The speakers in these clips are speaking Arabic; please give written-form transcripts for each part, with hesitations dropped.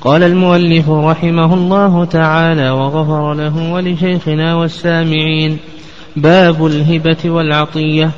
قال المؤلف رحمه الله تعالى وغفر له ولشيخنا والسامعين: باب الهبة والعطية،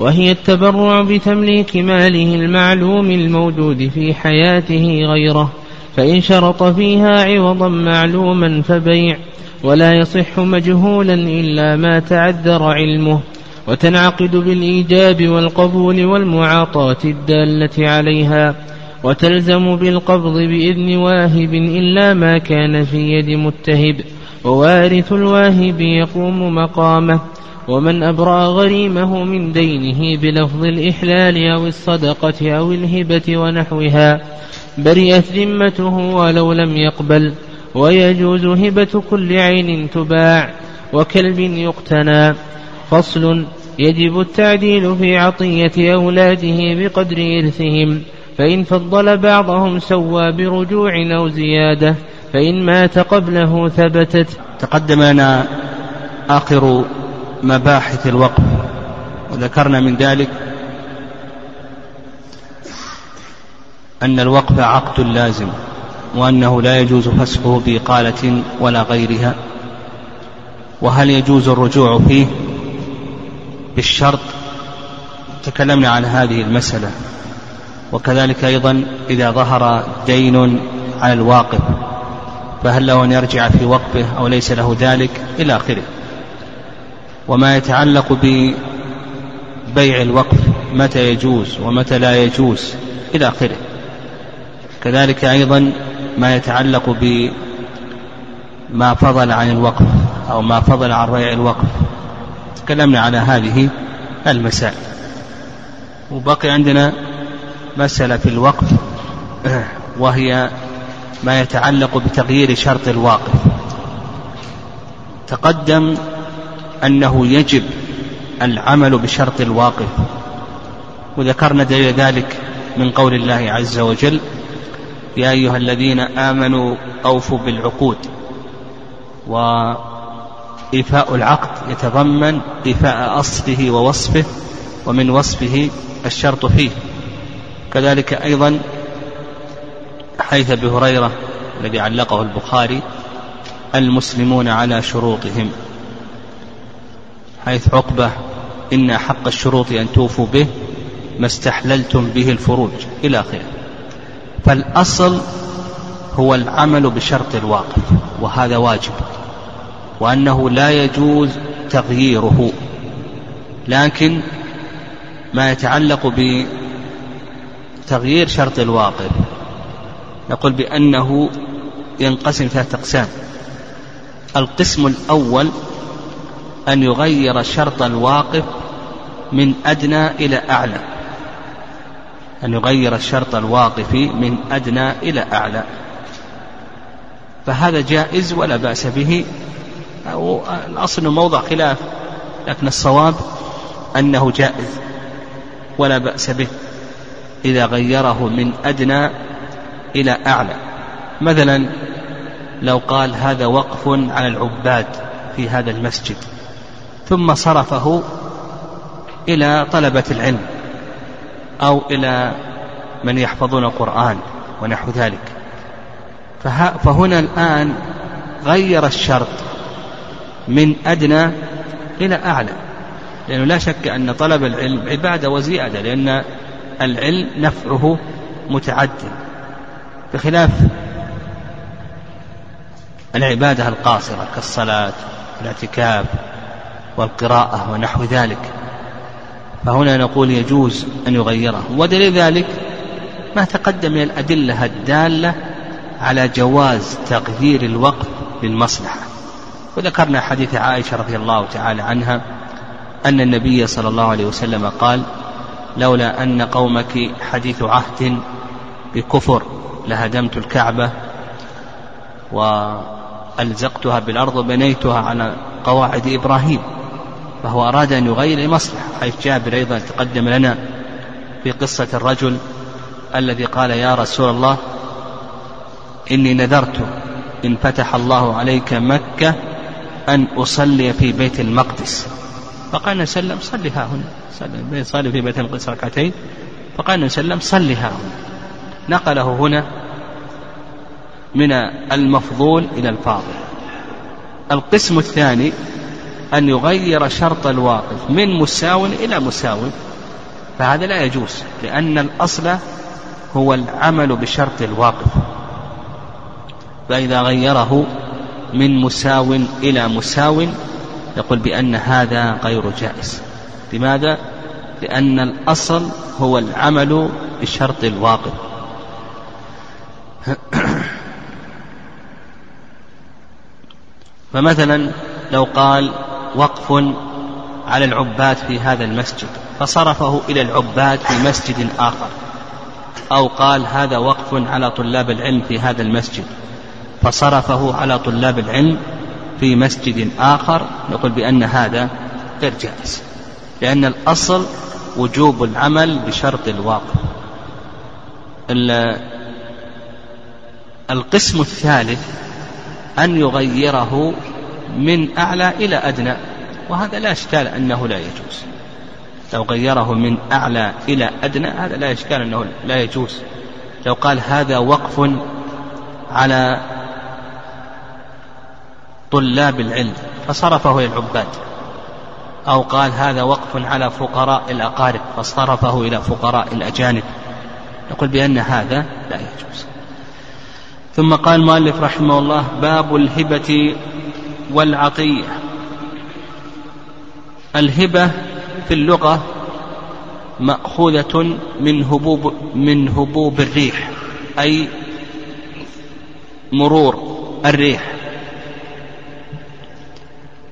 وهي التبرع بتمليك ماله المعلوم الموجود في حياته غيره، فإن شرط فيها عوضا معلوما فبيع، ولا يصح مجهولا إلا ما تعذر علمه، وتنعقد بالإيجاب والقبول والمعاطاة الدالة عليها، وتلزم بالقبض بإذن واهب إلا ما كان في يد متهب، ووارث الواهب يقوم مقامه، ومن أبرأ غريمه من دينه بلفظ الإحلال أو الصدقة أو الهبة ونحوها برئت ذمته ولو لم يقبل. ويجوز هبة كل عين تباع وكلب يقتنى. فصل: يجب التعديل في عطية أولاده بقدر إرثهم، فإن فضل بعضهم سوى برجوع أو زيادة، فإن مات قبله ثبتت. تقدم لنا آخر مباحث الوقف، وذكرنا من ذلك أن الوقف عقد لازم، وأنه لا يجوز فسخه بإقالة ولا غيرها، وهل يجوز الرجوع فيه بالشرط. تكلمنا عن هذه المسألة، وكذلك أيضا إذا ظهر دين على الواقف فهل له أن يرجع في وقفه أو ليس له ذلك إلى آخره. وما يتعلق ببيع الوقف، متى يجوز ومتى لا يجوز إلى آخره. كذلك أيضا ما يتعلق بما فضل عن الوقف أو ما فضل عن ريع الوقف. تكلمنا على هذه المسائل، وبقي عندنا مسألة في الوقف، وهي ما يتعلق بتغيير شرط الواقف. تقدم أنه يجب العمل بشرط الواقف، وذكرنا دليل ذلك من قول الله عز وجل: يا أيها الذين آمنوا أوفوا بالعقود. وإيفاء العقد يتضمن إيفاء أصله ووصفه، ومن وصفه الشرط فيه. كذلك أيضا حيث أبي هريرة الذي علقه البخاري: المسلمون على شروطهم، حيث عقبة: إن حق الشروط أن توفوا به ما استحللتم به الفروج، إلى آخره. فالأصل هو العمل بشرط الواقف، وهذا واجب، وأنه لا يجوز تغييره. لكن ما يتعلق بتغيير شرط الواقف نقول بأنه ينقسم 3 أقسام. القسم الأول: أن يغير شرط الواقف من أدنى إلى أعلى، أن يغير الشرط الواقفي من أدنى إلى أعلى، فهذا جائز ولا بأس به، أو الأصل موضع خلاف، لكن الصواب أنه جائز ولا بأس به إذا غيره من أدنى إلى أعلى. مثلا لو قال: هذا وقف على العباد في هذا المسجد، ثم صرفه إلى طلبة العلم أو إلى من يحفظون القرآن ونحو ذلك، فهنا الآن غير الشرط من أدنى إلى أعلى، لأنه لا شك أن طلب العلم عبادة وزيادة، لأن العلم نفعه متعد، بخلاف العبادة القاصرة كالصلاة والاعتكاف والقراءة ونحو ذلك. فهنا نقول يجوز أن يغيره، ودليل ذلك ما تقدم من الأدلة الدالة على جواز تغيير الوقف للمصلحة. وذكرنا حديث عائشة رضي الله تعالى عنها أن النبي صلى الله عليه وسلم قال: لولا أن قومك حديث عهد بكفر لهدمت الكعبة وألزقتها بالأرض وبنيتها على قواعد إبراهيم. فهو أراد أن يغير لمصلحة، حيث جابر أيضا تقدم لنا في قصة الرجل الذي قال: يا رسول الله، إني نذرت إن فتح الله عليك مكة أن أصلي في بيت المقدس. فقال نسلم: صلي ها هنا، صلي في بيت المقدس 2 ركعتين. فقال نسلم: صلي ها هنا. نقله هنا من المفضول إلى الفاضل. القسم الثاني أن يغير شرط الواقف من مساو إلى مساو، فهذا لا يجوز، لأن الأصل هو العمل بشرط الواقف، فإذا غيره من مساو إلى مساو يقول بأن هذا غير جائز. لماذا؟ لأن الأصل هو العمل بشرط الواقف. فمثلا لو قال وقف على العباد في هذا المسجد فصرفه إلى العباد في مسجد آخر، أو قال هذا وقف على طلاب العلم في هذا المسجد فصرفه على طلاب العلم في مسجد آخر، نقول بأن هذا غير جائز، لأن الأصل وجوب العمل بشرط الواقف. القسم الثالث أن يغيره من أعلى إلى أدنى، وهذا لا إشكال أنه لا يجوز. لو غيره من أعلى إلى أدنى هذا لا إشكال أنه لا يجوز. لو قال هذا وقف على طلاب العلم فصرفه إلى العباد، أو قال هذا وقف على فقراء الأقارب فصرفه إلى فقراء الأجانب، نقول بأن هذا لا يجوز. ثم قال المؤلف رحمه الله: باب الهبة والعطية. الهبة في اللغة مأخوذة من هبوب الريح، أي مرور الريح،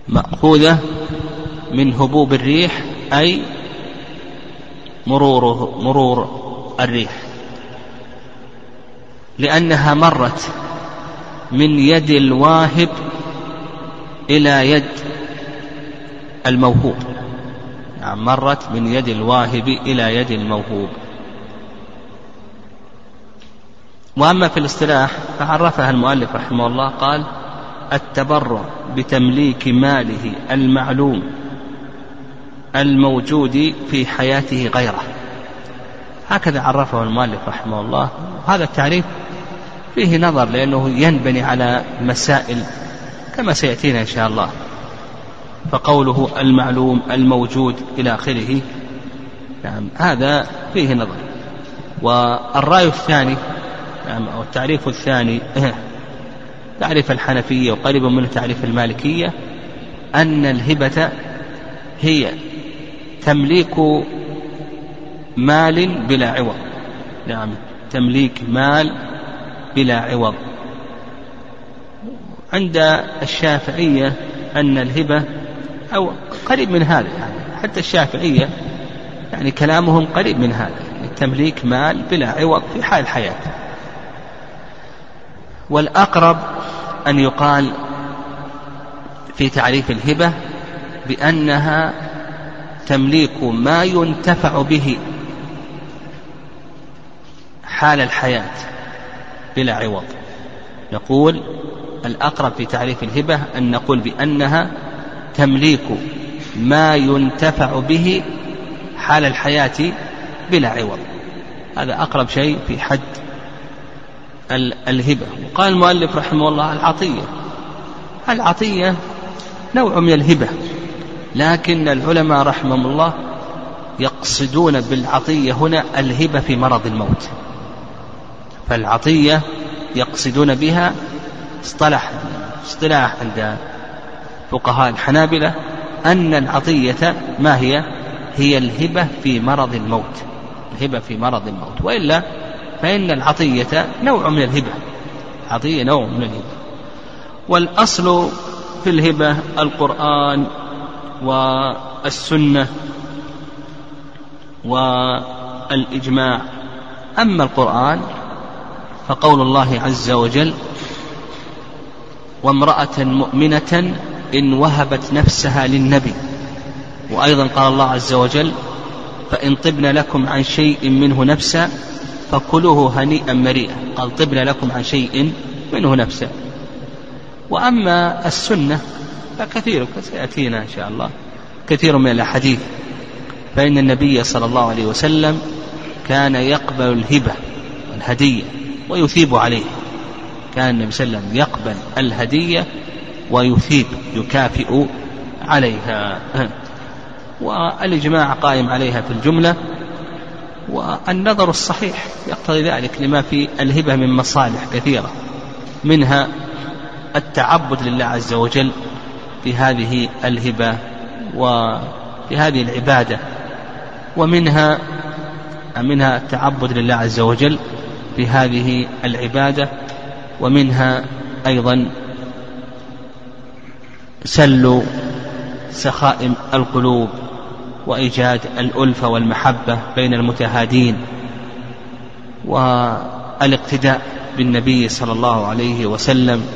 مأخوذة من هبوب الريح أي مرور الريح، لأنها مرت من يد الواهب إلى يد الموهوب. يعني مرت من يد الواهب إلى يد الموهوب. وأما في الاصطلاح فعرفها المؤلف رحمه الله، قال: التبرع بتمليك ماله المعلوم الموجود في حياته غيره. هكذا عرفه المؤلف رحمه الله. هذا التعريف فيه نظر، لأنه ينبني على مسائل كما سيأتينا إن شاء الله. فقوله المعلوم الموجود إلى آخره، نعم، هذا فيه نظر. والرأي الثاني، نعم، أو التعريف الثاني، تعريف الحنفية وقريب منه تعريف المالكية، أن الهبة هي تمليك مال بلا عوض. نعم، تمليك مال بلا عوض. عند الشافعية أن الهبة أو قريب من هذا، يعني حتى الشافعية يعني كلامهم قريب من هذا، يعني تمليك مال بلا عوض في حال الحياة. والأقرب أن يقال في تعريف الهبة بأنها تمليك ما ينتفع به حال الحياة بلا عوض. نقول الأقرب في تعريف الهبة أن نقول بأنها تمليك ما ينتفع به حال الحياة بلا عوض. هذا أقرب شيء في حد الهبة. وقال المؤلف رحمه الله: العطية. العطية نوع من الهبة، لكن العلماء رحمهم الله يقصدون بالعطية هنا الهبة في مرض الموت. فالعطية يقصدون بها اصطلاح عند فقهاء الحنابلة أن العطية ما هي؟ هي الهبة في مرض الموت، الهبة في مرض الموت. وإلا فإن العطية نوع من الهبة، العطية نوع من الهبة. والأصل في الهبة القرآن والسنة والإجماع. أما القرآن فقول الله عز وجل: وامرأة مؤمنة إن وهبت نفسها للنبي. وأيضا قال الله عز وجل: فإن طبن لكم عن شيء منه نفسا فكلوه هنيئا مريئا. قال: طبن لكم عن شيء منه نفسا. وأما السنة فكثير، سيأتينا إن شاء الله كثير من الأحاديث، فإن النبي صلى الله عليه وسلم كان يقبل الهبة والهدية ويثيب عليه، كان النبي صلى الله عليه وسلم يقبل الهدية ويثيب يكافئ عليها. والإجماع قائم عليها في الجملة، والنظر الصحيح يقتضي ذلك لما في الهبة من مصالح كثيرة، منها التعبد لله عز وجل في هذه الهبة وفي هذه العبادة، ومنها التعبد لله عز وجل في هذه العبادة، ومنها أيضا سل سخائم القلوب وإيجاد الألفة والمحبة بين المتهادين، والاقتداء بالنبي صلى الله عليه وسلم،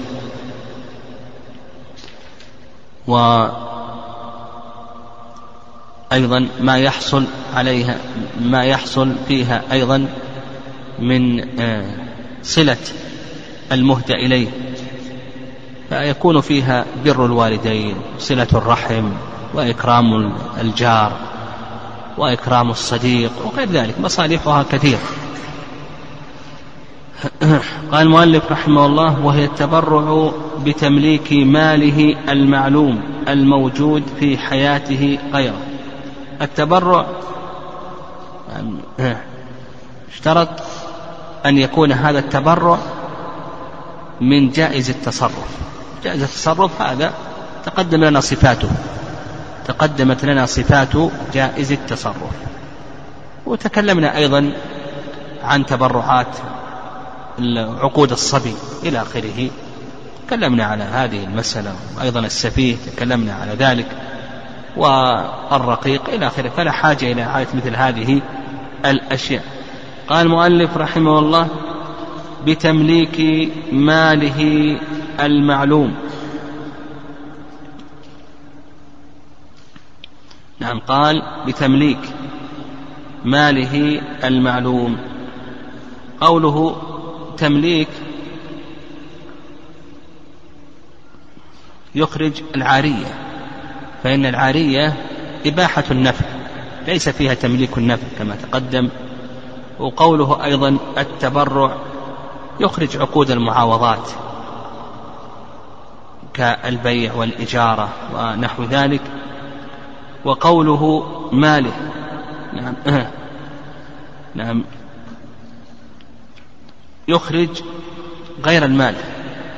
وأيضا ما يحصل فيها أيضا من صلة المهدى إليه، فيكون فيها بر الوالدين، صلة الرحم، وإكرام الجار، وإكرام الصديق، وغير ذلك، مصالحها كثيرة. قال المؤلف رحمه الله: وهي التبرع بتمليك ماله المعلوم الموجود في حياته غيره. التبرع اشترط أن يكون هذا التبرع من جائز التصرف. جائز التصرف هذا تقدمت لنا صفات جائز التصرف، وتكلمنا أيضا عن تبرعات عقود الصبي إلى آخره، تكلمنا على هذه المسألة، وأيضا السفيه تكلمنا على ذلك، والرقيق إلى آخره، فلا حاجة إلى إعادة مثل هذه الأشياء. قال المؤلف رحمه الله: بتمليك ماله المعلوم. نعم، قال بتمليك ماله المعلوم. قوله تمليك يخرج العارية، فإن العارية إباحة النفع ليس فيها تمليك النفع كما تقدم. وقوله أيضا التبرع يخرج عقود المعاوضات كالبيع والإجارة ونحو ذلك. وقوله ماله، نعم يخرج غير المال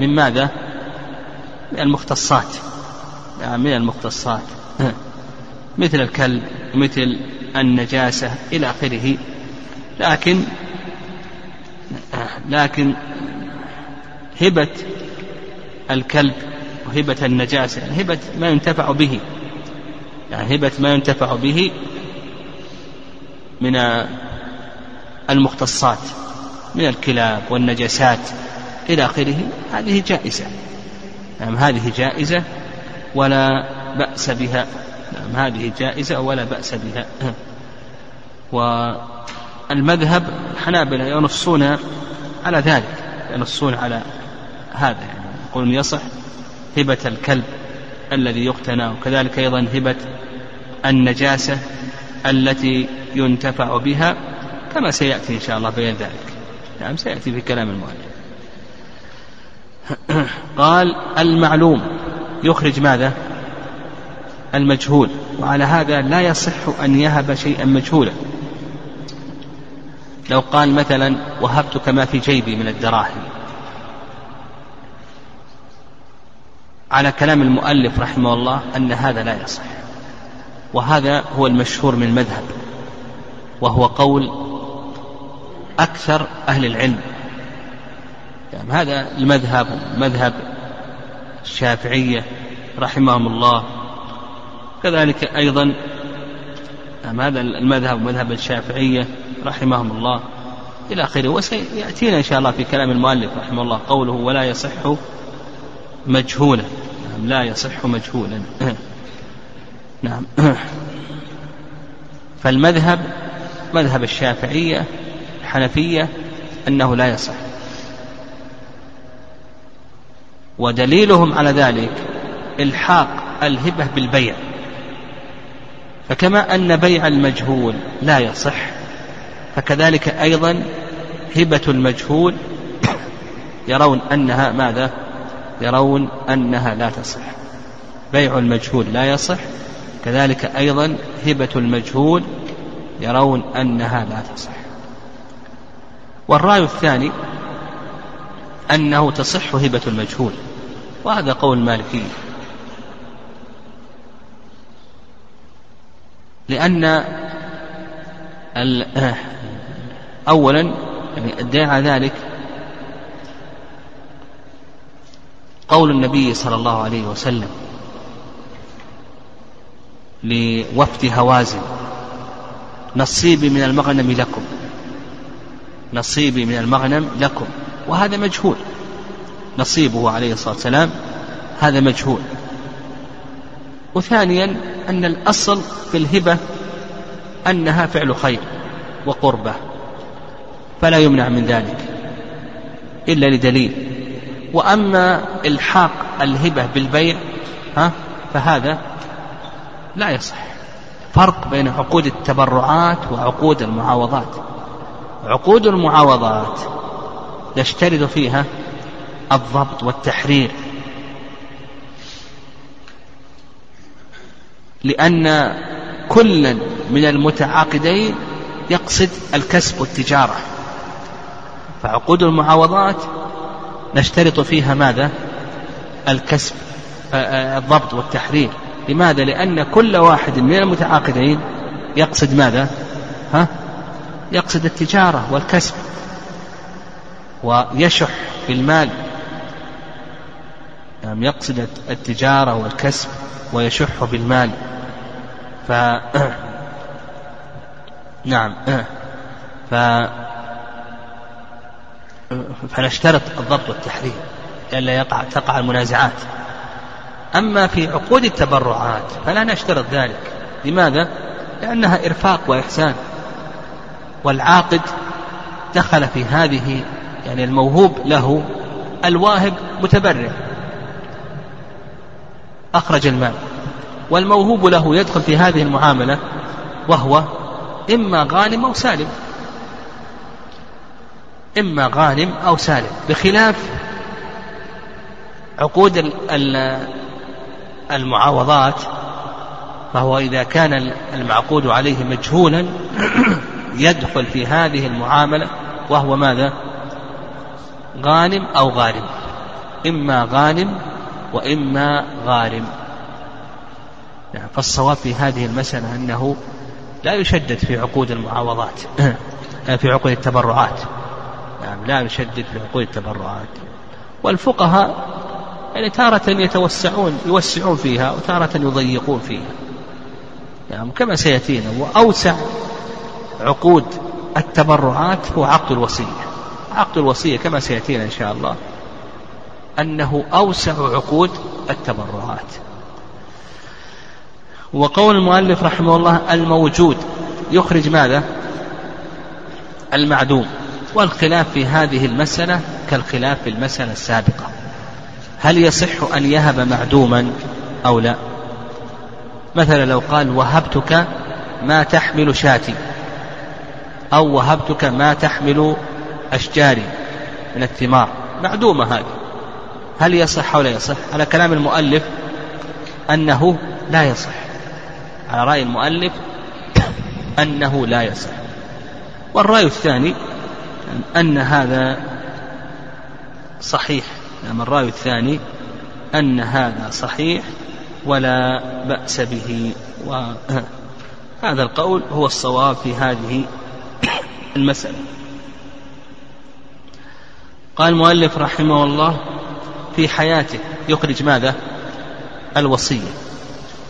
من ماذا؟ من المختصات، نعم من المختصات، مثل الكلب، مثل النجاسة إلى آخره. لكن هبة الكلب وهبة النجاسة، يعني هبة ما ينتفع به، يعني هبة ما ينتفع به من المختصات، من الكلاب والنجاسات إلى آخره، هذه جائزة، نعم هذه جائزة ولا بأس بها، نعم هذه جائزة ولا بأس بها. والمذهب الحنابلة ينصون على ذلك، ينصون على هذا، يعني يقولون يصح هبة الكلب الذي يقتنى، وكذلك أيضا هبة النجاسة التي ينتفع بها، كما سيأتي إن شاء الله بيان ذلك، نعم سيأتي في كلام المؤلف. قال المعلوم يخرج ماذا؟ المجهول، وعلى هذا لا يصح أن يهب شيئا مجهولا. لو قال مثلا وهبتك ما في جيبي من الدراهم، على كلام المؤلف رحمه الله أن هذا لا يصح، وهذا هو المشهور من المذهب، وهو قول أكثر أهل العلم، يعني هذا المذهب، مذهب الشافعية رحمهم الله، كذلك أيضا هذا المذهب مذهب الشافعية رحمهم الله إلى آخره. وسيأتينا إن شاء الله في كلام المؤلف رحمه الله قوله ولا يصح مجهولا، نعم لا يصح مجهولا، نعم. فالمذهب مذهب الشافعية الحنفية أنه لا يصح، ودليلهم على ذلك إلحاق الهبة بالبيع، فكما أن بيع المجهول لا يصح، فكذلك أيضا هبة المجهول يرون أنها ماذا؟ يرون أنها لا تصح. بيع المجهول لا يصح. كذلك أيضا هبة المجهول يرون أنها لا تصح. والرأي الثاني أنه تصح هبة المجهول، وهذا قول المالكية، لأن أولا ادعى ذلك قول النبي صلى الله عليه وسلم لوفد هوازن: نصيبي من المغنم لكم، نصيبي من المغنم لكم، وهذا مجهول، نصيبه عليه الصلاة والسلام هذا مجهول. وثانيا أن الأصل في الهبة أنها فعل خير وقربة، فلا يمنع من ذلك إلا لدليل. وأما الحاق الهبة بالبيع فهذا لا يصح. فرق بين عقود التبرعات وعقود المعاوضات. عقود المعاوضات يشترط فيها الضبط والتحرير، لأن كلا من المتعاقدين يقصد الكسب والتجارة. فعقود المعاوضات نشترط فيها ماذا؟ الكسب، الضبط والتحرير. لماذا؟ لأن كل واحد من المتعاقدين يقصد ماذا؟ يقصد التجارة والكسب، ويشح في المال، يعني يقصد التجارة والكسب ويشح في المال. فنشترط الضبط والتحرير لئلا تقع المنازعات. أما في عقود التبرعات فلا نشترط ذلك. لماذا؟ لأنها إرفاق وإحسان، والعاقد دخل في هذه، يعني الموهوب له، الواهب متبرع أخرج المال، والموهوب له يدخل في هذه المعاملة وهو إما غانم أو سالم، إما غانم أو سالم، بخلاف عقود المعاوضات، فهو إذا كان المعقود عليه مجهولا يدخل في هذه المعاملة وهو ماذا؟ غانم أو غارم، إما غانم وإما غارم. فالصواب في هذه المسألة أنه لا يشدد في عقود المعاوضات، في عقود التبرعات، لا يشدد في عقود التبرعات. والفقهاء يعني تارة يوسعون فيها وتارة يضيقون فيها، يعني كما سيأتينا. وأوسع عقود التبرعات هو عقد الوصية. عقد الوصية كما سيأتينا إن شاء الله أنه أوسع عقود التبرعات. وقول المؤلف رحمه الله: الموجود يخرج ماذا؟ المعدوم. والخلاف في هذه المسألة كالخلاف في المسألة السابقة، هل يصح أن يهب معدوما أو لا؟ مثلا لو قال: وهبتك ما تحمل شاتي، أو وهبتك ما تحمل أشجاري من الثمار، معدومة هذه، هل يصح أو لا يصح؟ على كلام المؤلف أنه لا يصح، على رأي المؤلف أنه لا يصح. والرأي الثاني أن هذا صحيح، يعني الرأي الثاني أن هذا صحيح ولا بأس به، وهذا القول هو الصواب في هذه المسألة. قال المؤلف رحمه الله: في حياته يخرج ماذا؟ الوصية.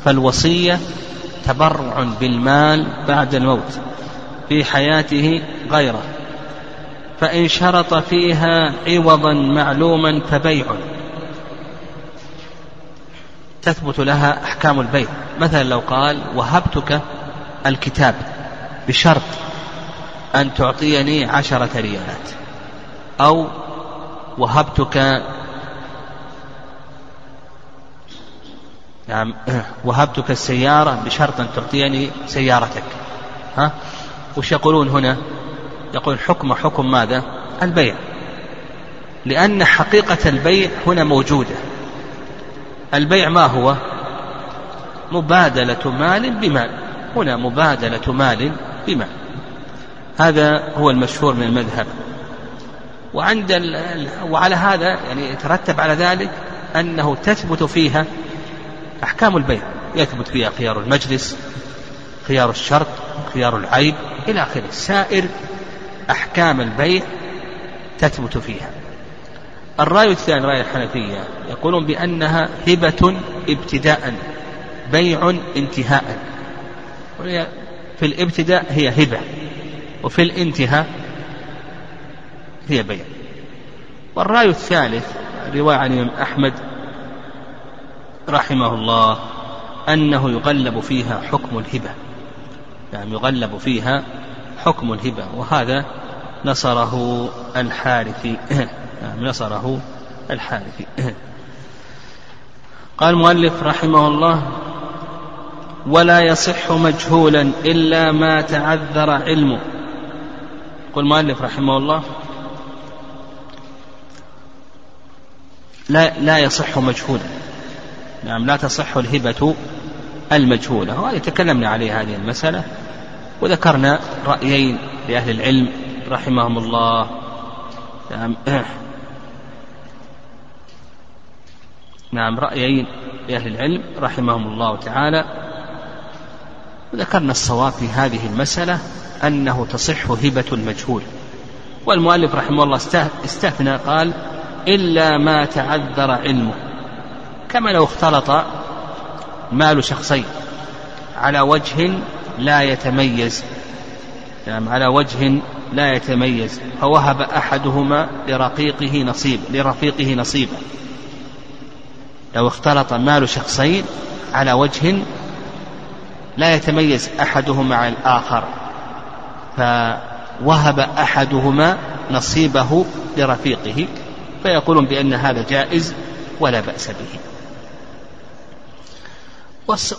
فالوصية تبرع بالمال بعد الموت في حياته غيره، فإن شرط فيها عوضا معلوما فبيع، تثبت لها أحكام البيع. مثلا لو قال: وهبتك الكتاب بشرط أن تعطيني 10 ريالات، أو وهبتك السيارة بشرط أن تعطيني سيارتك. وش يقولون هنا؟ يقول: حكم ماذا؟ البيع. لأن حقيقة البيع هنا موجودة. البيع ما هو؟ مبادلة مال بمال، هنا مبادلة مال بمال، هذا هو المشهور من المذهب. وعلى هذا يعني يترتب على ذلك أنه تثبت فيها أحكام البيع، يثبت فيها خيار المجلس، خيار الشرط، خيار العيب، إلى آخره، سائر أحكام البيع تثبت فيها. الرأي الثاني رأي الحنفية، يقولون بأنها هبة ابتداء، بيع انتهاء، في الابتداء هي هبة وفي الانتهاء هي بيع. والرأي الثالث رواية عن الإمام أحمد رحمه الله أنه يغلب فيها حكم الهبة، يعني يغلب فيها حكم الهبة، وهذا نصره الحارثي، نصره الحارثي. قال المؤلف رحمه الله: ولا يصح مجهولا إلا ما تعذر علمه. قال المؤلف رحمه الله: لا يصح مجهولا، نعم لا تصح الهبة المجهولة، وهذه تكلمنا عليه هذه المسألة، وذكرنا رأيين لأهل العلم رحمهم الله، نعم رأيين لأهل العلم رحمهم الله تعالى، وذكرنا الصواب في هذه المسألة أنه تصح هبة المجهول. والمؤلف رحمه الله استثنى قال: إلا ما تعذر علمه، كما لو اختلط مال شخصين على وجه لا يتميز، يعني على وجه لا يتميز، فوهب أحدهما لرفيقه نصيبا. لو اختلط مال شخصين على وجه لا يتميز أحدهما عن الآخر، فوهب أحدهما نصيبه لرفيقه، فيقولون بأن هذا جائز ولا بأس به.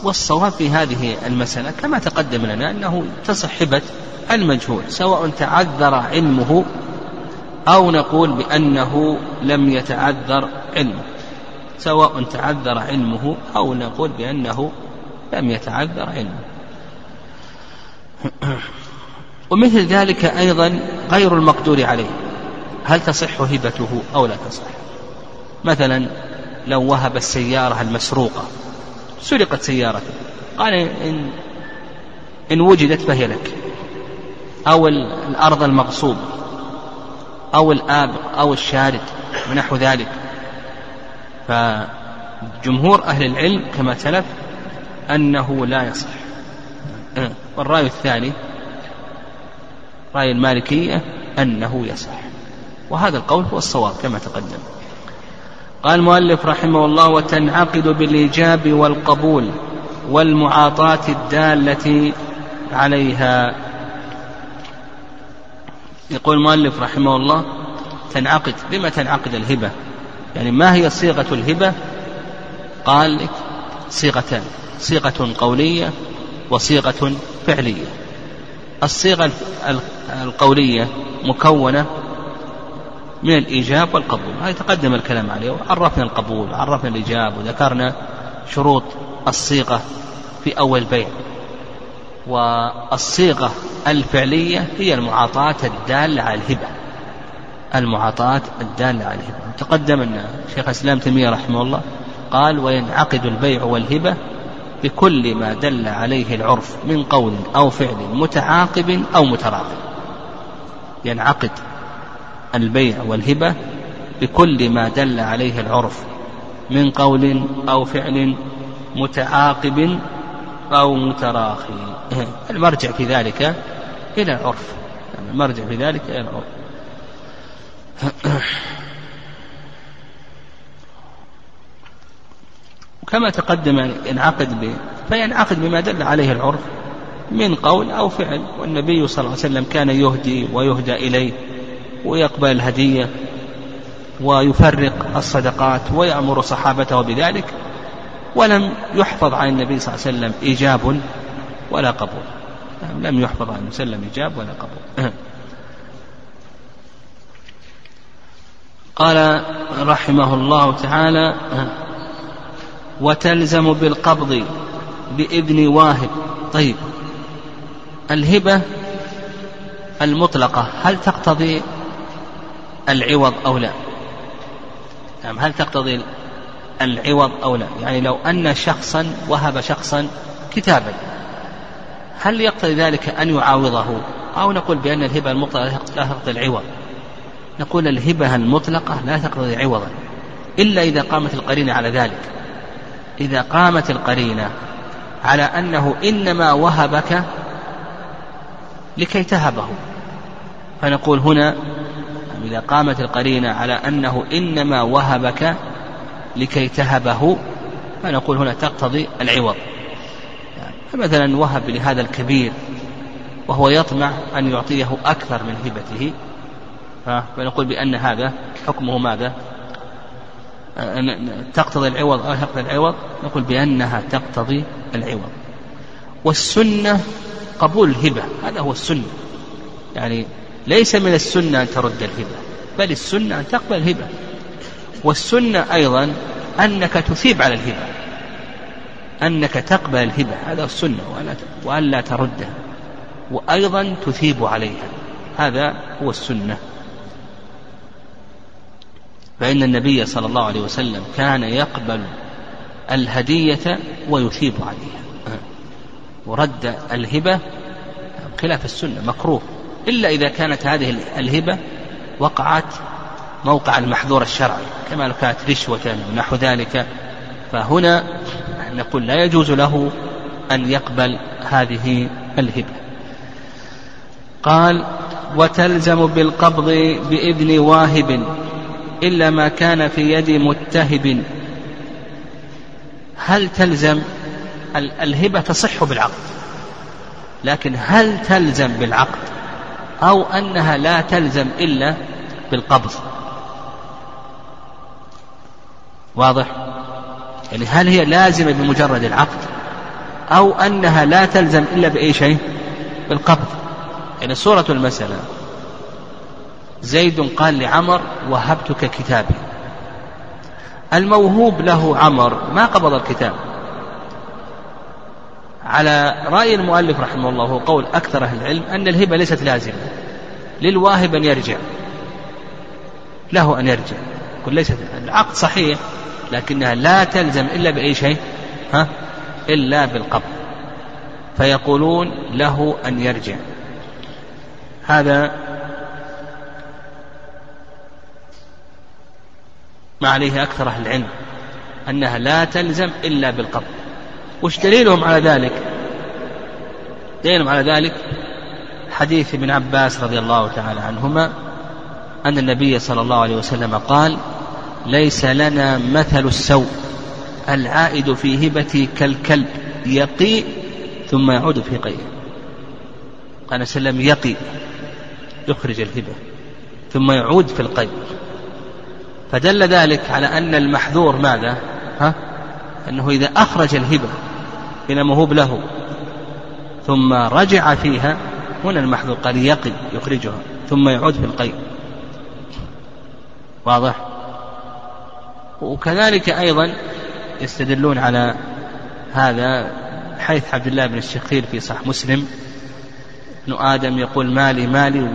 والصواب في هذه المسألة كما تقدم لنا أنه تصح هبة المجهول، سواء تعذر علمه أو نقول بأنه لم يتعذر علمه، سواء تعذر علمه أو نقول بأنه لم يتعذر علمه. ومثل ذلك أيضا غير المقدور عليه، هل تصح هبته أو لا تصح؟ مثلا لو وهب السيارة المسروقة، سرقت سيارته، قال إن وجدت فهي لك، أو الأرض المغصوبة أو الآبق أو الشارد ونحو ذلك. فجمهور أهل العلم كما سلف أنه لا يصح. والرأي الثاني رأي المالكية أنه يصح، وهذا القول هو الصواب كما تقدم. قال المؤلف رحمه الله: وتنعقد بالإيجاب والقبول والمعاطاة الدالة عليها. يقول المؤلف رحمه الله: تنعقد، لما تنعقد الهبة؟ يعني ما هي صيغة الهبة؟ قال لك صيغتان، صيغة قولية وصيغة فعلية. الصيغة القولية مكونة من الإيجاب والقبول، هذا تقدم الكلام عليه، وعرفنا القبول، عرفنا الإيجاب، وذكرنا شروط الصيغة في أول بيع. والصيغة الفعلية هي المعاطاة الدالة على الهبة، المعاطاة الدالة على الهبة. تقدم أن شيخ الإسلام تيمية رحمه الله قال: وينعقد البيع والهبة بكل ما دل عليه العرف من قول أو فعل متعاقب أو متراقب. ينعقد البيع والهبة بكل ما دل عليه العرف من قول أو فعل متعاقب أو متراخي. المرجع في ذلك إلى العرف، يعني المرجع في ذلك إلى العرف. وكما تقدم ينعقد، فينعقد بما دل عليه العرف من قول أو فعل، والنبي صلى الله عليه وسلم كان يهدي ويهدى إليه، ويقبل الهدية، ويفرق الصدقات، ويأمر صحابته بذلك، ولم يحفظ عن النبي صلى الله عليه وسلم إيجاب ولا قبول، لم يحفظ عن النبي صلى الله عليه وسلم إيجاب ولا قبول. قال رحمه الله تعالى: وتلزم بالقبض بابن واهب. طيب، الهبة المطلقة هل تقتضي العوض أو لا؟ نعم، هل تقتضي العوض أو لا؟ يعني لو أن شخصا وهب شخصا كتابا، هل يقتضي ذلك أن يعاوضه، أو نقول بأن الهبة المطلقة لا تقتضي العوض؟ نقول الهبة المطلقة لا تقتضي عوضا إلا إذا قامت القرينة على ذلك. إذا قامت القرينة على أنه إنما وهبك لكي تهبه، فنقول هنا إذا قامت القرينة على أنه إنما وهبك لكي تهبه، فنقول هنا تقتضي العوض. فمثلا وهب لهذا الكبير وهو يطمع أن يعطيه أكثر من هبته، فنقول بأن هذا حكمه ماذا؟ تقتضي العوض أو تقتضي العوض؟ نقول بأنها تقتضي العوض. والسنة قبول الهبة، هذا هو السنة. يعني ليس من السنة أن ترد الهبة، بل السنة أن تقبل الهبة. والسنة أيضا أنك تثيب على الهبة، أنك تقبل الهبة، هذا السنة، وألا تردها، وأيضا تثيب عليها، هذا هو السنة. فإن النبي صلى الله عليه وسلم كان يقبل الهدية ويثيب عليها، ورد الهبة خلاف السنة مكروه، إلا إذا كانت هذه الهبة وقعت موقع المحظور الشرعي، كما لو كانت رشوة ونحو ذلك، فهنا نقول لا يجوز له أن يقبل هذه الهبة. قال: وتلزم بالقبض بإذن واهب إلا ما كان في يد متهب. هل تلزم الهبة؟ تصح بالعقد، لكن هل تلزم بالعقد أو أنها لا تلزم إلا بالقبض؟ واضح؟ يعني هل هي لازمة بمجرد العقد أو أنها لا تلزم إلا بأي شيء؟ بالقبض. يعني صورة المسألة: زيد قال لعمر: وهبتك كتابي. الموهوب له عمر ما قبض الكتاب. على رأي المؤلف رحمه الله، هو قول أكثر أهل العلم، أن الهبة ليست لازمة، للواهب أن يرجع، له أن يرجع. كل ليست، العقد صحيح لكنها لا تلزم إلا بأي شيء، إلا بالقبض، فيقولون له أن يرجع. هذا ما عليه أكثر أهل العلم، أنها لا تلزم إلا بالقبض. وش دليلهم على ذلك؟ دليلهم على ذلك حديث ابن عباس رضي الله تعالى عنهما، أن النبي صلى الله عليه وسلم قال: ليس لنا مثل السوء، العائد في هبتي كالكلب يقي ثم يعود في قيء. قال صلى الله عليه وسلم: يقي، يخرج الهبة ثم يعود في القيء. فدل ذلك على أن المحذور ماذا؟ أنه إذا أخرج الهبة إلى موهوب له ثم رجع فيها، هنا المحذور، قال يقي، يخرجها ثم يعود في القيء. واضح؟ وكذلك أيضا يستدلون على هذا حيث عبد الله بن الشقير في صحيح مسلم: ابن آدم يقول: مالي مالي،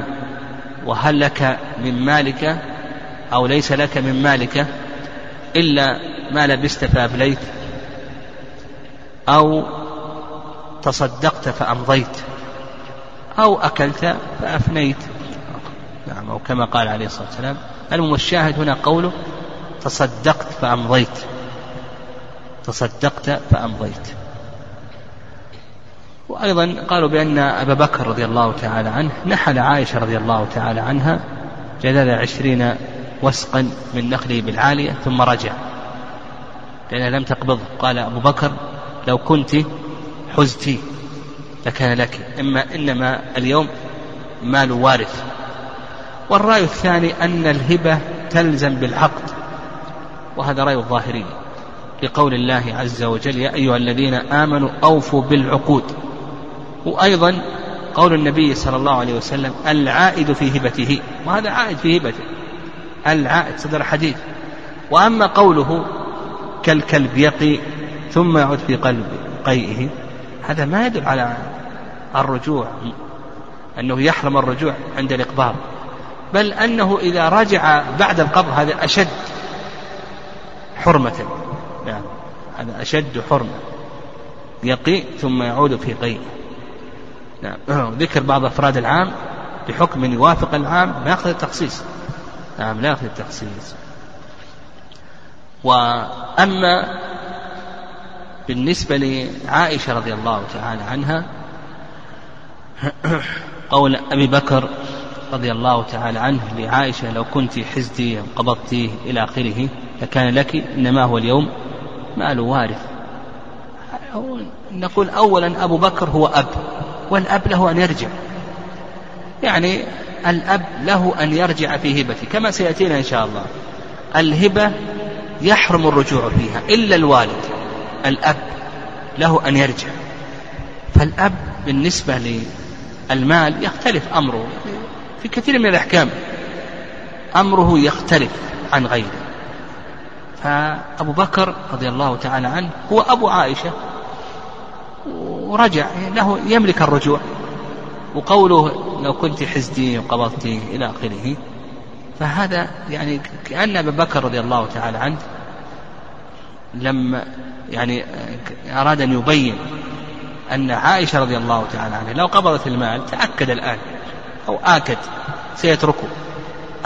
وهل لك من مالك أو ليس لك من مالك إلا ما لبست فأبليت، أو تصدقت فأمضيت، أو أكلت فأفنيت. نعم، أو كما قال عليه الصلاة والسلام. المهم الشاهد هنا قوله: تصدقت فأمضيت، تصدقت فأمضيت. وأيضا قالوا بأن أبا بكر رضي الله تعالى عنه نحل عائشة رضي الله تعالى عنها جدال 20 وسقا من نخله بالعالية ثم رجع، لأنها لم تقبضه. قال أبو بكر: لو كنت حزتي لكان لك، إنما اليوم مال وارث. والرأي الثاني أن الهبة تلزم بالعقد، وهذا رأي الظاهري، لقول الله عز وجل: يا أيها الذين آمنوا أوفوا بالعقود. وأيضا قول النبي صلى الله عليه وسلم: العائد في هبته، وهذا عائد في هبته، العائد صدر حديث. وأما قوله كالكلب يقي ثم يعود في قلب قيئه، هذا ما يدل على الرجوع، أنه يحرم الرجوع عند الإقباض، بل أنه إذا رجع بعد القبض هذا أشد حرمة، يعني هذا أشد حرمة، يقي ثم يعود في قيئه. نعم. ذكر بعض أفراد العام بحكم يوافق العام ما يأخذ التخصيص. نعم، لا يأخذ التخصيص. وأما بالنسبة لعائشة رضي الله تعالى عنها، قول أبي بكر رضي الله تعالى عنه لعائشة: لو كنت حزتي قبضتي إلى آخره لكان لك، إنما هو اليوم مال وارث. نقول أولا أبو بكر هو أب، والأب له أن يرجع، يعني الأب له أن يرجع في هبته كما سيأتينا إن شاء الله. الهبة يحرم الرجوع فيها إلا الوالد، الأب له أن يرجع. فالأب بالنسبة للمال يختلف أمره في كثير من الأحكام، أمره يختلف عن غيره. فأبو بكر رضي الله تعالى عنه هو أبو عائشة ورجع، له يملك الرجوع. وقوله لو كنت حزتي وقبضتي إلى آخره، فهذا يعني كأن أبا بكر رضي الله تعالى عنه لما يعني أراد أن يبين أن عائشة رضي الله تعالى عنها لو قبضت المال تأكد الآن أو آكد سيتركه،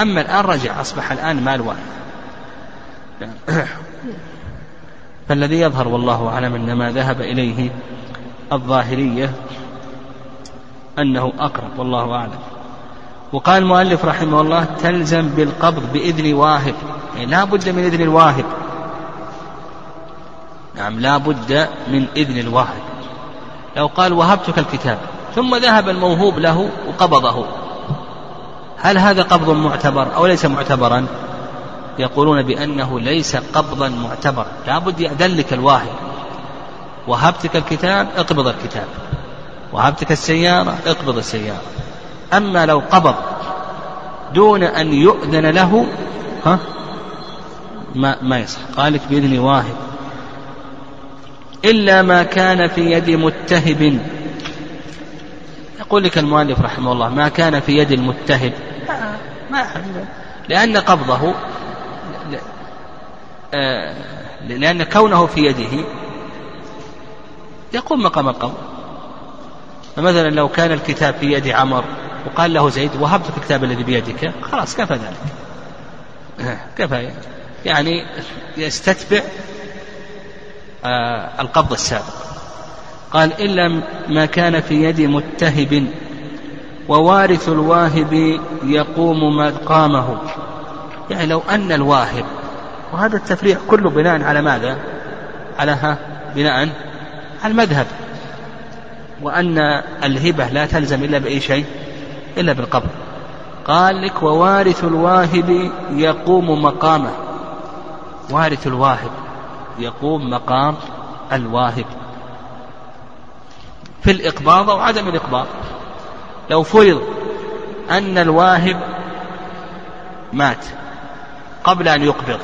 أما الآن رجع أصبح الآن مال واحد. فالذي يظهر والله أعلم إنما ذهب إليه الظاهرية أنه أقرب، والله أعلم. وقال المؤلف رحمه الله: تلزم بالقبض بإذن واهب، يعني لا بد من إذن الواهب. نعم، لا بد من إذن الواهب. لو قال وهبتك الكتاب ثم ذهب الموهوب له وقبضه، هل هذا قبض معتبر أو ليس معتبرا؟ يقولون بأنه ليس قبضا معتبرا، لا بد يأذن لك الواهب. وهبتك الكتاب اقبض الكتاب، وهبتك السيارة اقبض السيارة. أما لو قبض دون أن يؤذن له ما يصح. قالك بإذن واهب، إلا ما كان في يد متهب. يقول لك المؤلف رحمه الله: ما كان في يد المتهب، لأن قبضه، لأن كونه في يده يقوم مقام القبض. فمثلا لو كان الكتاب في يد عمر وقال له زيد وهبتك الكتاب الذي بيدك، خلاص كفى ذلك، كفى، يعني يستتبع القبض السابق. قال: إلا ما كان في يد متهب، ووارث الواهب يقوم مقامه. يعني لو أن الواهب، وهذا التفريع كله بناء على ماذا؟ على بناء على المذهب، وأن الهبة لا تلزم إلا بأي شيء إلا بالقبض. قال لك: ووارث الواهب يقوم مقامه، وارث الواهب يقوم مقام الواهب في الإقباض أو عدم الإقباض. لو فرض أن الواهب مات قبل أن يقبض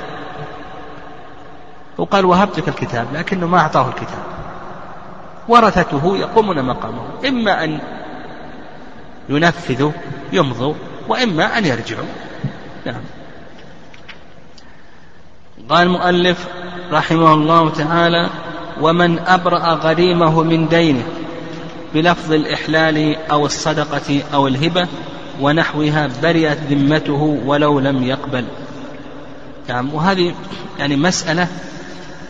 وقال وهبتك الكتاب لكنه ما أعطاه الكتاب، ورثته يقومون مقامه، إما أن ينفذوا يمضوا وإما أن يرجعوا. نعم. قال المؤلف رحمه الله تعالى: ومن أبرأ غريمه من دينه بلفظ الإحلال أو الصدقة أو الهبة ونحوها برئت ذمته ولو لم يقبل. نعم. وهذه يعني مسألة،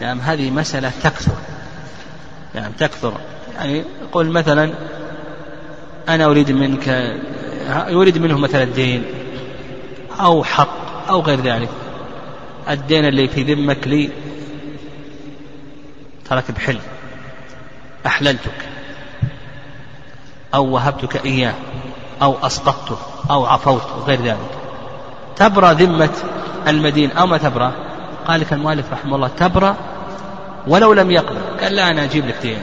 نعم، هذه مسألة تكثر، نعم، تكثر. يعني يقول مثلا أنا أريد منك، يريد منه مثلا دين أو حق أو غير ذلك، الدين اللي في ذمك لي ترك بحل، أحللتك أو وهبتك إياه أو أصدقته أو عفوت وغير ذلك، تبرى ذمة المدين أو ما تبرى؟ قال لك المؤلف رحمه الله: تبرى ولو لم يقبل. قال: لا، أنا أجيب لك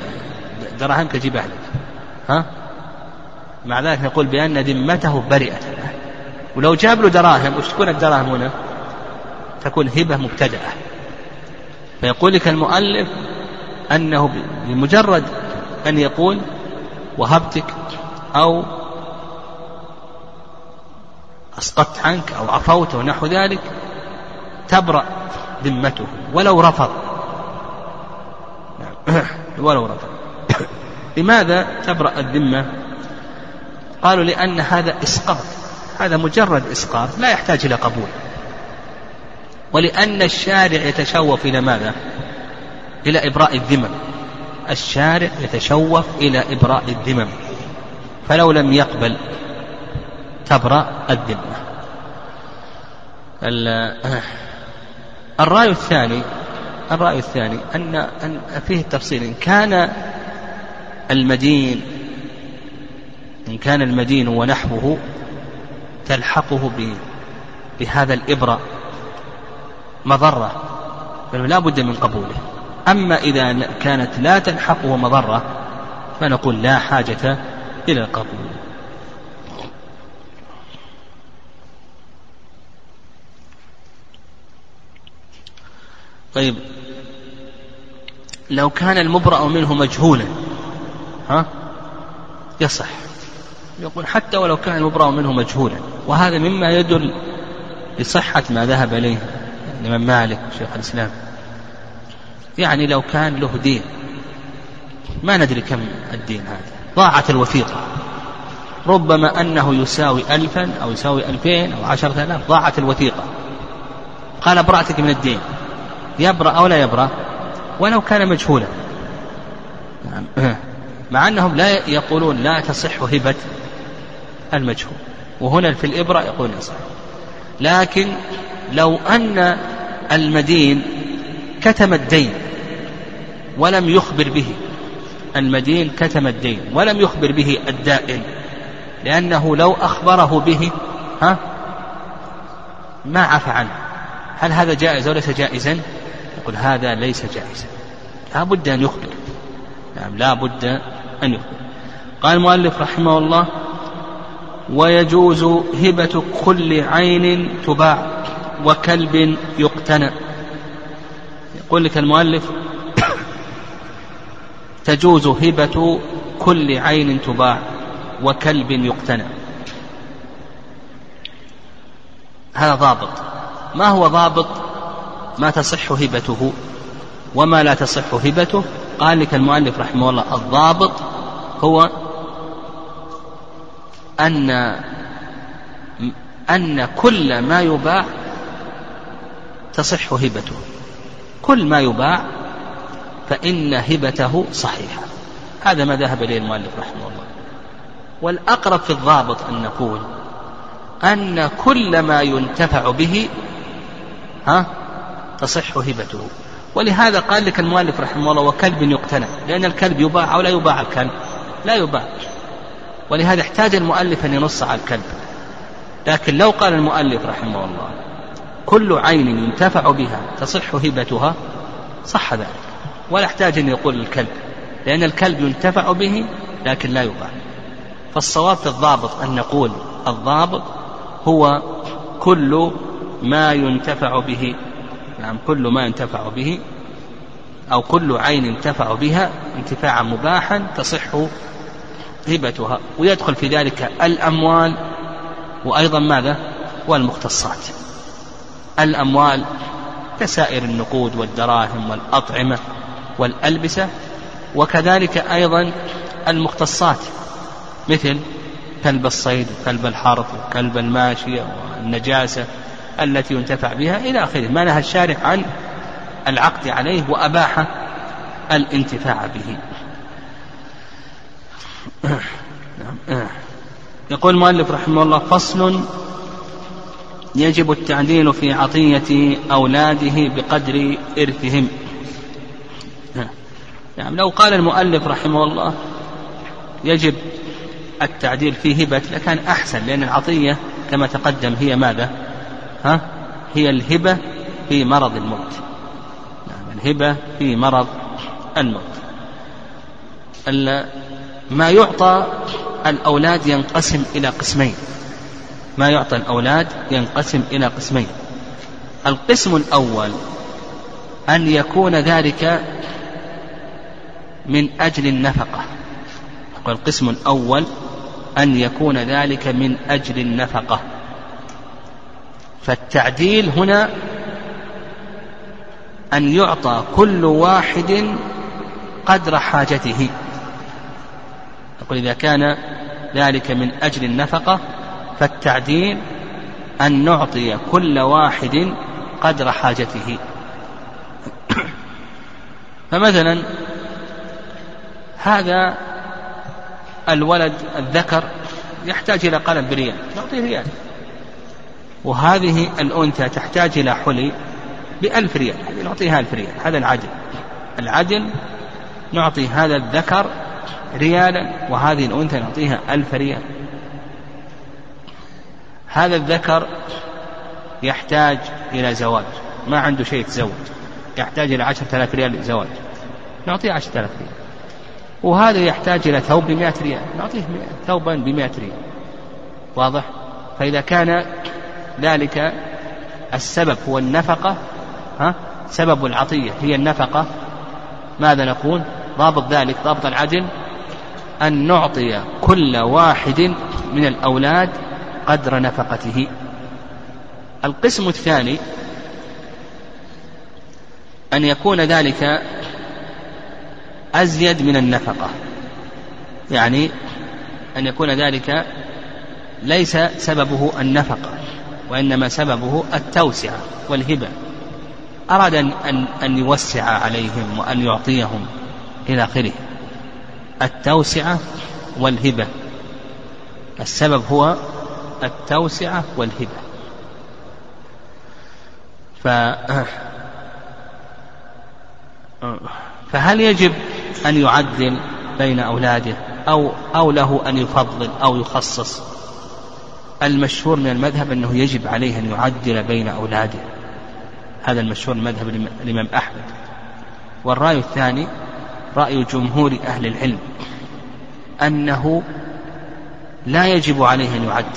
دراهمك، أجيب أهلك. مع ذلك نقول بأن ذمته برئت، ولو جاب له دراهم وش تكون الدراهم هنا؟ تكون هبة مبتدأة. فيقول لك المؤلف أنه بمجرد أن يقول وهبتك أو أسقطت عنك أو عفوت ونحو ذلك تبرأ ذمته ولو رفض، ولو رفض. لماذا تبرأ الذمة؟ قالوا لأن هذا إسقاط، هذا مجرد إسقاط لا يحتاج إلى قبول، ولأن الشارع يتشوف إلى ماذا؟ إلى إبراء الذمم. الشارع يتشوف إلى إبراء الذمم، فلو لم يقبل تبرأ الذمة. الرأي الثاني أن فيه التفصيل، إن كان المدين ونحوه تلحقه بهذا الإبرة مضرة فإنه لا بد من قبوله. أما إذا كانت لا تلحقه مضرة فنقول لا حاجة إلى القبول. طيب، لو كان المبرأ منه مجهولا يصح. يقول حتى ولو كان المبرأ منه مجهولا، وهذا مما يدل لصحة ما ذهب إليه الإمام مالك شيخ الإسلام. يعني لو كان له دين ما ندري كم الدين هذا، ضاعت الوثيقة، ربما أنه يساوي 1000 أو يساوي 2000 أو 10,000، ضاعت الوثيقة. قال أبرأتك من الدين، يبرأ أو لا يبرأ ولو كان مجهولا، مع أنهم لا يقولون لا تصح هبة المجهول، وهنا في الإبرة يقول يصح. لكن لو أن المدين كتم الدين ولم يخبر به، المدين كتم الدين ولم يخبر به الدائن، لأنه لو أخبره به ما عفى عنه، هل هذا جائز أو ليس جائزا؟ يقول هذا ليس جائزا، لا بد أن يخبر. نعم، لا بد أن يخبر. قال المؤلف رحمه الله: ويجوز هبة كل عين تباع وكلب يقتنى. يقول لك المؤلف تجوز هبة كل عين تباع وكلب يقتنى. هذا ضابط. ما هو ضابط ما تصح هبته وما لا تصح هبته؟ قال لك المؤلف رحمه الله: الضابط هو أن كل ما يباع تصح هبته، كل ما يباع فإن هبته صحيحة. هذا ما ذهب إليه المؤلف رحمه الله. والأقرب في الضابط أن نقول أن كل ما ينتفع به تصح هبته. ولهذا قال لك المؤلف رحمه الله: وكلب يقتنى، لأن الكلب يباع أو لا يباع؟ الكلب لا يباع، ولهذا احتاج المؤلف أن ينص على الكلب. لكن لو قال المؤلف رحمه الله كل عين ينتفع بها تصح هبتها صح ذلك، ولا احتاج أن يقول الكلب، لأن الكلب ينتفع به لكن لا يباع. فالصواب في الضابط أن نقول الضابط هو كل ما ينتفع به، نعم، كل ما ينتفع به أو كل عين ينتفع بها انتفاعا مباحا تصح هبتها، ويدخل في ذلك الأموال وأيضا ماذا؟ والمختصات. الأموال كسائر النقود والدراهم والأطعمة والألبسة، وكذلك أيضا المختصات مثل كلب الصيد وكلب الحرث وكلب الماشية والنجاسة التي ينتفع بها إلى آخره، ما نهى الشارع عن العقد عليه وأباح الانتفاع به. يقول المؤلف رحمه الله: فصل، يجب التعديل في عطية أولاده بقدر إرثهم. يعني لو قال المؤلف رحمه الله يجب التعديل في هبة لكان أحسن، لأن العطية كما تقدم هي ماذا؟ هي الهبة في مرض الموت. نعم، الهبة في مرض الموت. ما يعطى الأولاد ينقسم إلى قسمين، القسم الأول أن يكون ذلك من أجل النفقة. القسم الأول أن يكون ذلك من أجل النفقة، فالتعديل هنا أن يعطى كل واحد قدر حاجته. نقول إذا كان ذلك من أجل النفقة فالتعديل أن نعطي كل واحد قدر حاجته. فمثلا هذا الولد الذكر يحتاج إلى قلم بريال، نعطيه ريال، وهذه الأنثى تحتاج إلى حلي ب1000 ريال، نعطيها 1000 ريال. هذا العدل، العدل نعطي هذا الذكر ريالا وهذه الأنثى نعطيها 1000 ريال. هذا الذكر يحتاج إلى زواج، ما عنده شيء يتزوج، يحتاج إلى 10,000 ريال للزواج، نعطيه 10,000 ريال. وهذا يحتاج إلى ثوب ب100 ريال، نعطيه ثوبا ب100 ريال. واضح؟ فإذا كان ذلك السبب هو النفقة، سبب العطية هي النفقة، ماذا نقول؟ ضابط ذلك، ضابط العدل، أن نعطي كل واحد من الأولاد قدر نفقته. القسم الثاني أن يكون ذلك أزيد من النفقة، يعني أن يكون ذلك ليس سببه النفقة وإنما سببه التوسعة والهبة، أراد أن يوسع عليهم وأن يعطيهم إلى آخره. التوسعة والهبة، السبب هو التوسعة والهبة. فهل يجب أن يعدل بين أولاده أو له أن يفضل أو يخصص؟ المشهور من المذهب أنه يجب عليه أن يعدل بين أولاده، هذا المشهور من مذهب الإمام أحمد. والرأي الثاني رأي جمهور أهل العلم أنه لا يجب عليه أن يعدل،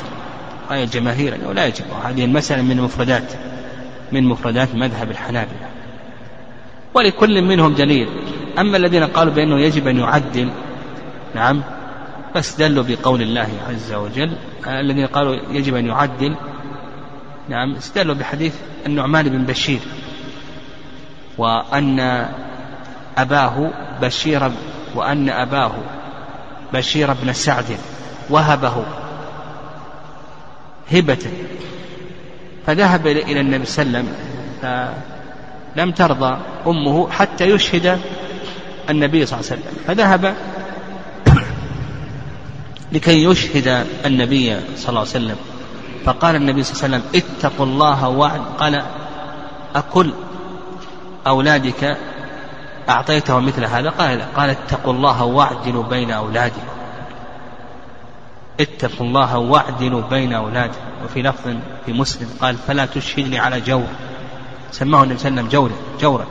رأي الجماهير أنه لا يجب. هذه المسألة من مفردات مذهب الحنابلة، ولكل منهم دليل. أما الذين قالوا بأنه يجب أن يعدل نعم، بس دلوا بقول الله عز وجل. الذين قالوا يجب أن يعدل نعم استدلوا بحديث النعمان بن بشير، وأن أباه بشير بن سعد وهبه هبة، فذهب إلى النبي صلى الله عليه وسلم فلم ترضى أمه حتى يشهد النبي صلى الله عليه وسلم، فذهب لكي يشهد النبي صلى الله عليه وسلم، فقال النبي صلى الله عليه وسلم اتقوا الله قال أكل أولادك أعطيته مثل هذا؟ قال اتقوا الله واعدلوا بين أولادكم، اتقوا الله واعدلوا بين أولادكم. وفي لفظ في مسلم قال فلا تشهدني على جور، سماه النبي صلى الله عليه وسلم جورا،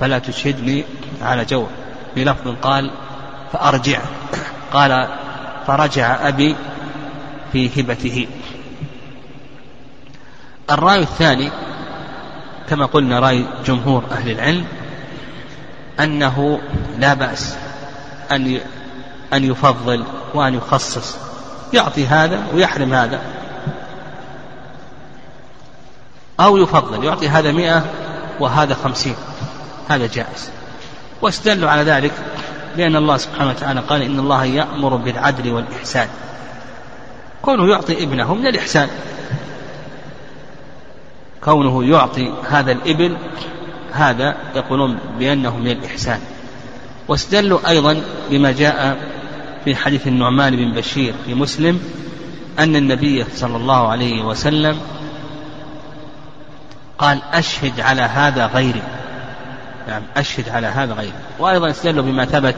فلا تشهدني على جور. في لفظ قال فأرجع، قال فرجع أبي في هبته. الرأي الثاني كما قلنا رأي جمهور أهل العلم أنه لا بأس أن يفضل وأن يخصص، يعطي هذا ويحرم هذا، أو يفضل يعطي هذا 100 وهذا 50، هذا جائز. واستدلوا على ذلك لأن الله سبحانه وتعالى قال إن الله يأمر بالعدل والإحسان، كونه يعطي ابنه من الإحسان، كونه يعطي هذا الإبل هذا يقولون بأنه من الإحسان. واستدلوا أيضا بما جاء في حديث النعمان بن بشير في مسلم أن النبي صلى الله عليه وسلم قال أشهد على هذا غيري، يعني أشهد على هذا غيري. وأيضا استدلوا بما ثبت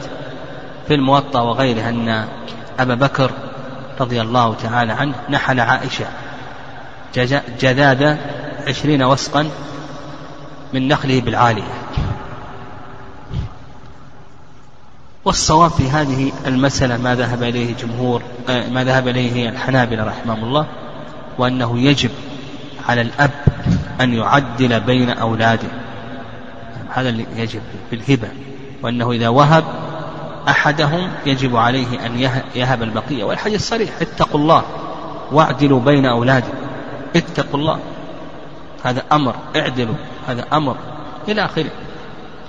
في الموطأ وغيره أن أبا بكر رضي الله تعالى عنه نحل عائشة جذاذ 20 وسقا من نخله بالعالية. والصواب في هذه المسألة ما ذهب إليه الحنابلة رحمه الله، وأنه يجب على الأب أن يعدل بين أولاده، هذا اللي يجب بالهبة، وأنه إذا وهب أحدهم يجب عليه أن يهب البقية. والحديث صريح: اتقوا الله واعدلوا بين أولادكم، اتقوا الله، هذا أمر، اعدلوا هذا أمر، إلى آخره.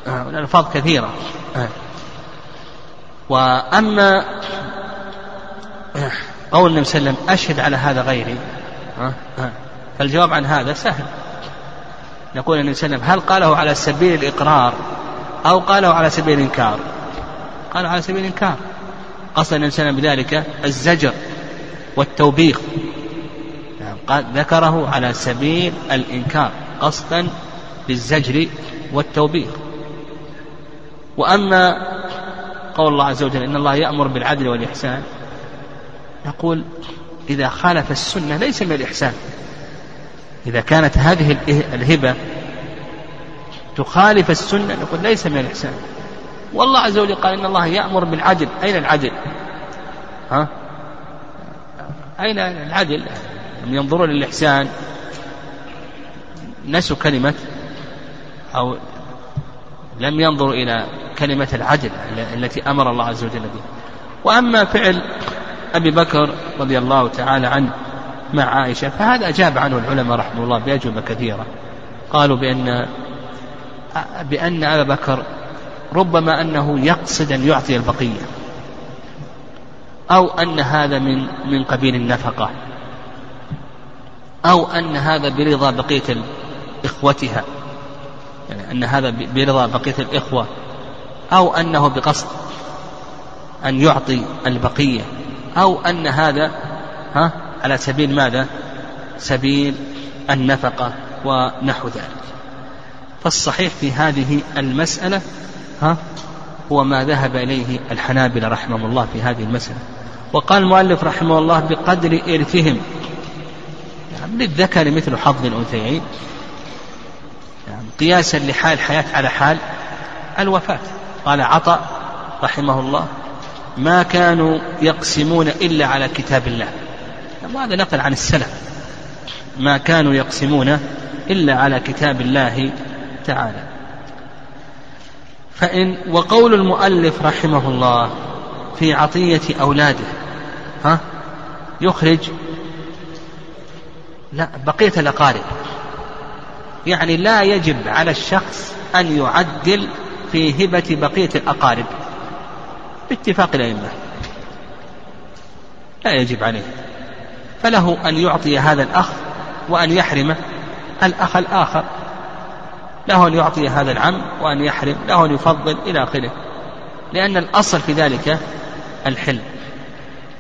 الألفاظ كثيرة. وأما قول النبي صلى الله عليه وسلم أشهد على هذا غيري، فالجواب عن هذا سهل. نقول النبي صلى الله عليه وسلم هل قاله على سبيل الإقرار أو قاله على سبيل الإنكار؟ قاله على سبيل الإنكار، قصد النبي صلى الله عليه وسلم بذلك الزجر والتوبيخ، ذكره على سبيل الإنكار قصدا بالزجر والتوبيخ. وأما قول الله عز وجل إن الله يأمر بالعدل والإحسان، نقول إذا خالف السنة ليس من الإحسان. إذا كانت هذه الهبة تخالف السنة نقول ليس من الإحسان. والله عز وجل قال إن الله يأمر بالعدل، أين العدل؟ أين العدل؟ ينظروا للإحسان، نسوا كلمة أو لم ينظروا إلى كلمة العدل التي أمر الله عز وجل بها. وأما فعل أبي بكر رضي الله تعالى عنه مع عائشة فهذا أجاب عنه العلماء رحمه الله بأجوبة كثيرة. قالوا بأن أبا بكر ربما أنه يقصد أن يعطي البقية، أو أن هذا من قبيل النفقة، أو أن هذا برضا بقية إخوتها، يعني أن هذا برضا بقية الإخوة، أو أنه بقصد أن يعطي البقية، أو أن هذا على سبيل ماذا؟ سبيل النفقة ونحو ذلك. فالصحيح في هذه المسألة هو ما ذهب إليه الحنابلة رحمه الله في هذه المسألة. وقال المؤلف رحمه الله بقدر إرثهم، يعني للذكر مثل حظ الأنثيين، يعني قياسا لحال الحياة على حال الوفاة. قال عطاء رحمه الله ما كانوا يقسمون إلا على كتاب الله، وهذا نقل عن السلف، ما كانوا يقسمون إلا على كتاب الله تعالى. وقول المؤلف رحمه الله في عطية أولاده يخرج بقية الأقارب، يعني لا يجب على الشخص أن يعدل في هبة بقية الأقارب باتفاق الأئمة، لا يجب عليه، فله أن يعطي هذا الأخ وأن يحرم الأخ الآخر، له أن يعطي هذا العم وأن يحرم، له أن يفضل إلى آخره، لأن الأصل في ذلك الحل.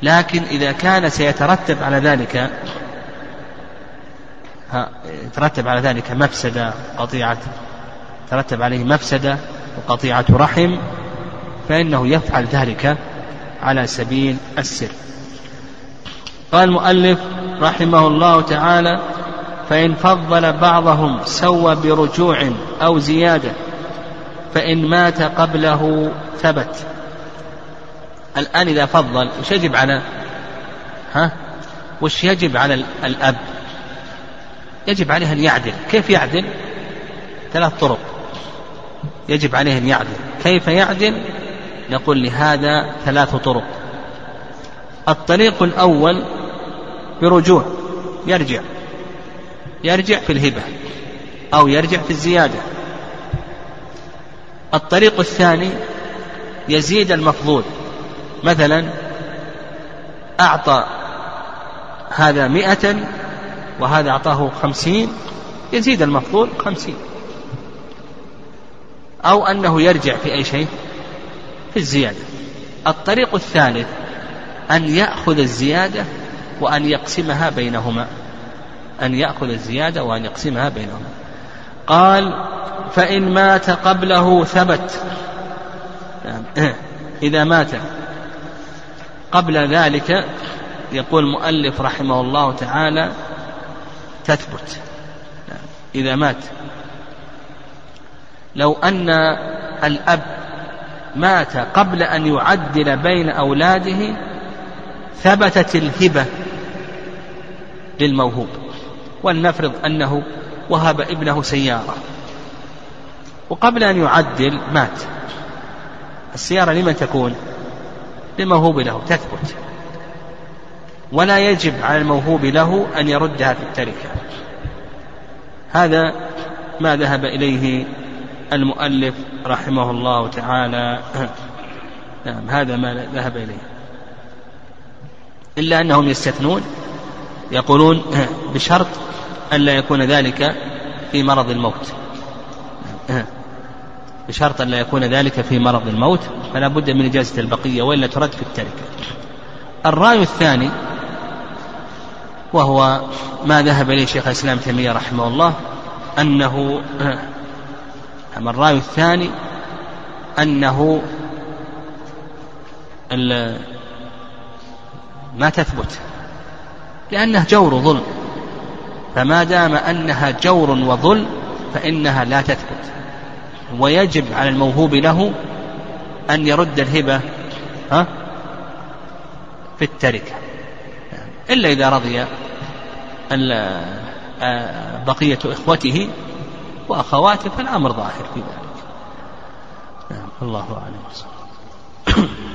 لكن إذا كان سيترتب على ذلك مفسدة، قطيعة، ترتب عليه مفسدة وقطيعة رحم، فإنه يفعل ذلك على سبيل السر. قال المؤلف رحمه الله تعالى فإن فضل بعضهم سوى برجوع أو زيادة فإن مات قبله ثبت. الآن إذا فضل وش يجب على الأب؟ يجب عليه أن يعدل. كيف يعدل؟ ثلاث طرق يجب عليه أن يعدل. كيف يعدل؟ نقول لهذا ثلاث طرق. الطريق الأول برجوع، يرجع في الهبة أو يرجع في الزيادة. الطريق الثاني يزيد المفضول، مثلا أعطى هذا 100 وهذا أعطاه 50، يزيد المفضول 50، أو أنه يرجع في أي شيء في الزيادة. الطريق الثالث أن يأخذ الزيادة وأن يقسمها بينهما، قال فإن مات قبله ثبت. إذا مات قبل ذلك يقول المؤلف رحمه الله تعالى تثبت. إذا مات، لو أن الأب مات قبل أن يعدل بين أولاده ثبتت الهبة للموهوب. ولنفرض أنه وهب ابنه سيارة، وقبل أن يعدل مات. السيارة لمن تكون؟ لموهوب له، تثبت، ولا يجب على الموهوب له أن يردها في التركة. هذا ما ذهب إليه المؤلف رحمه الله تعالى. نعم، هذا ما ذهب إليه، إلا أنهم يستثنون، يقولون بشرط ألا يكون ذلك في مرض الموت، بشرط ألا يكون ذلك في مرض الموت، فلا بد من إجازة البقية وإلا ترد في التركة. الرأي الثاني، وهو ما ذهب إليه شيخ الإسلام تيمية رحمه الله، أنه الرأي الثاني أنه ما تثبت، لأنه جور وظلم، فما دام أنها جور وظلم فإنها لا تثبت، ويجب على الموهوب له أن يرد الهبة في التركة، إلا إذا رضي بقية إخوته وأخواته فالأمر ظاهر في ذلك. الله أعلم.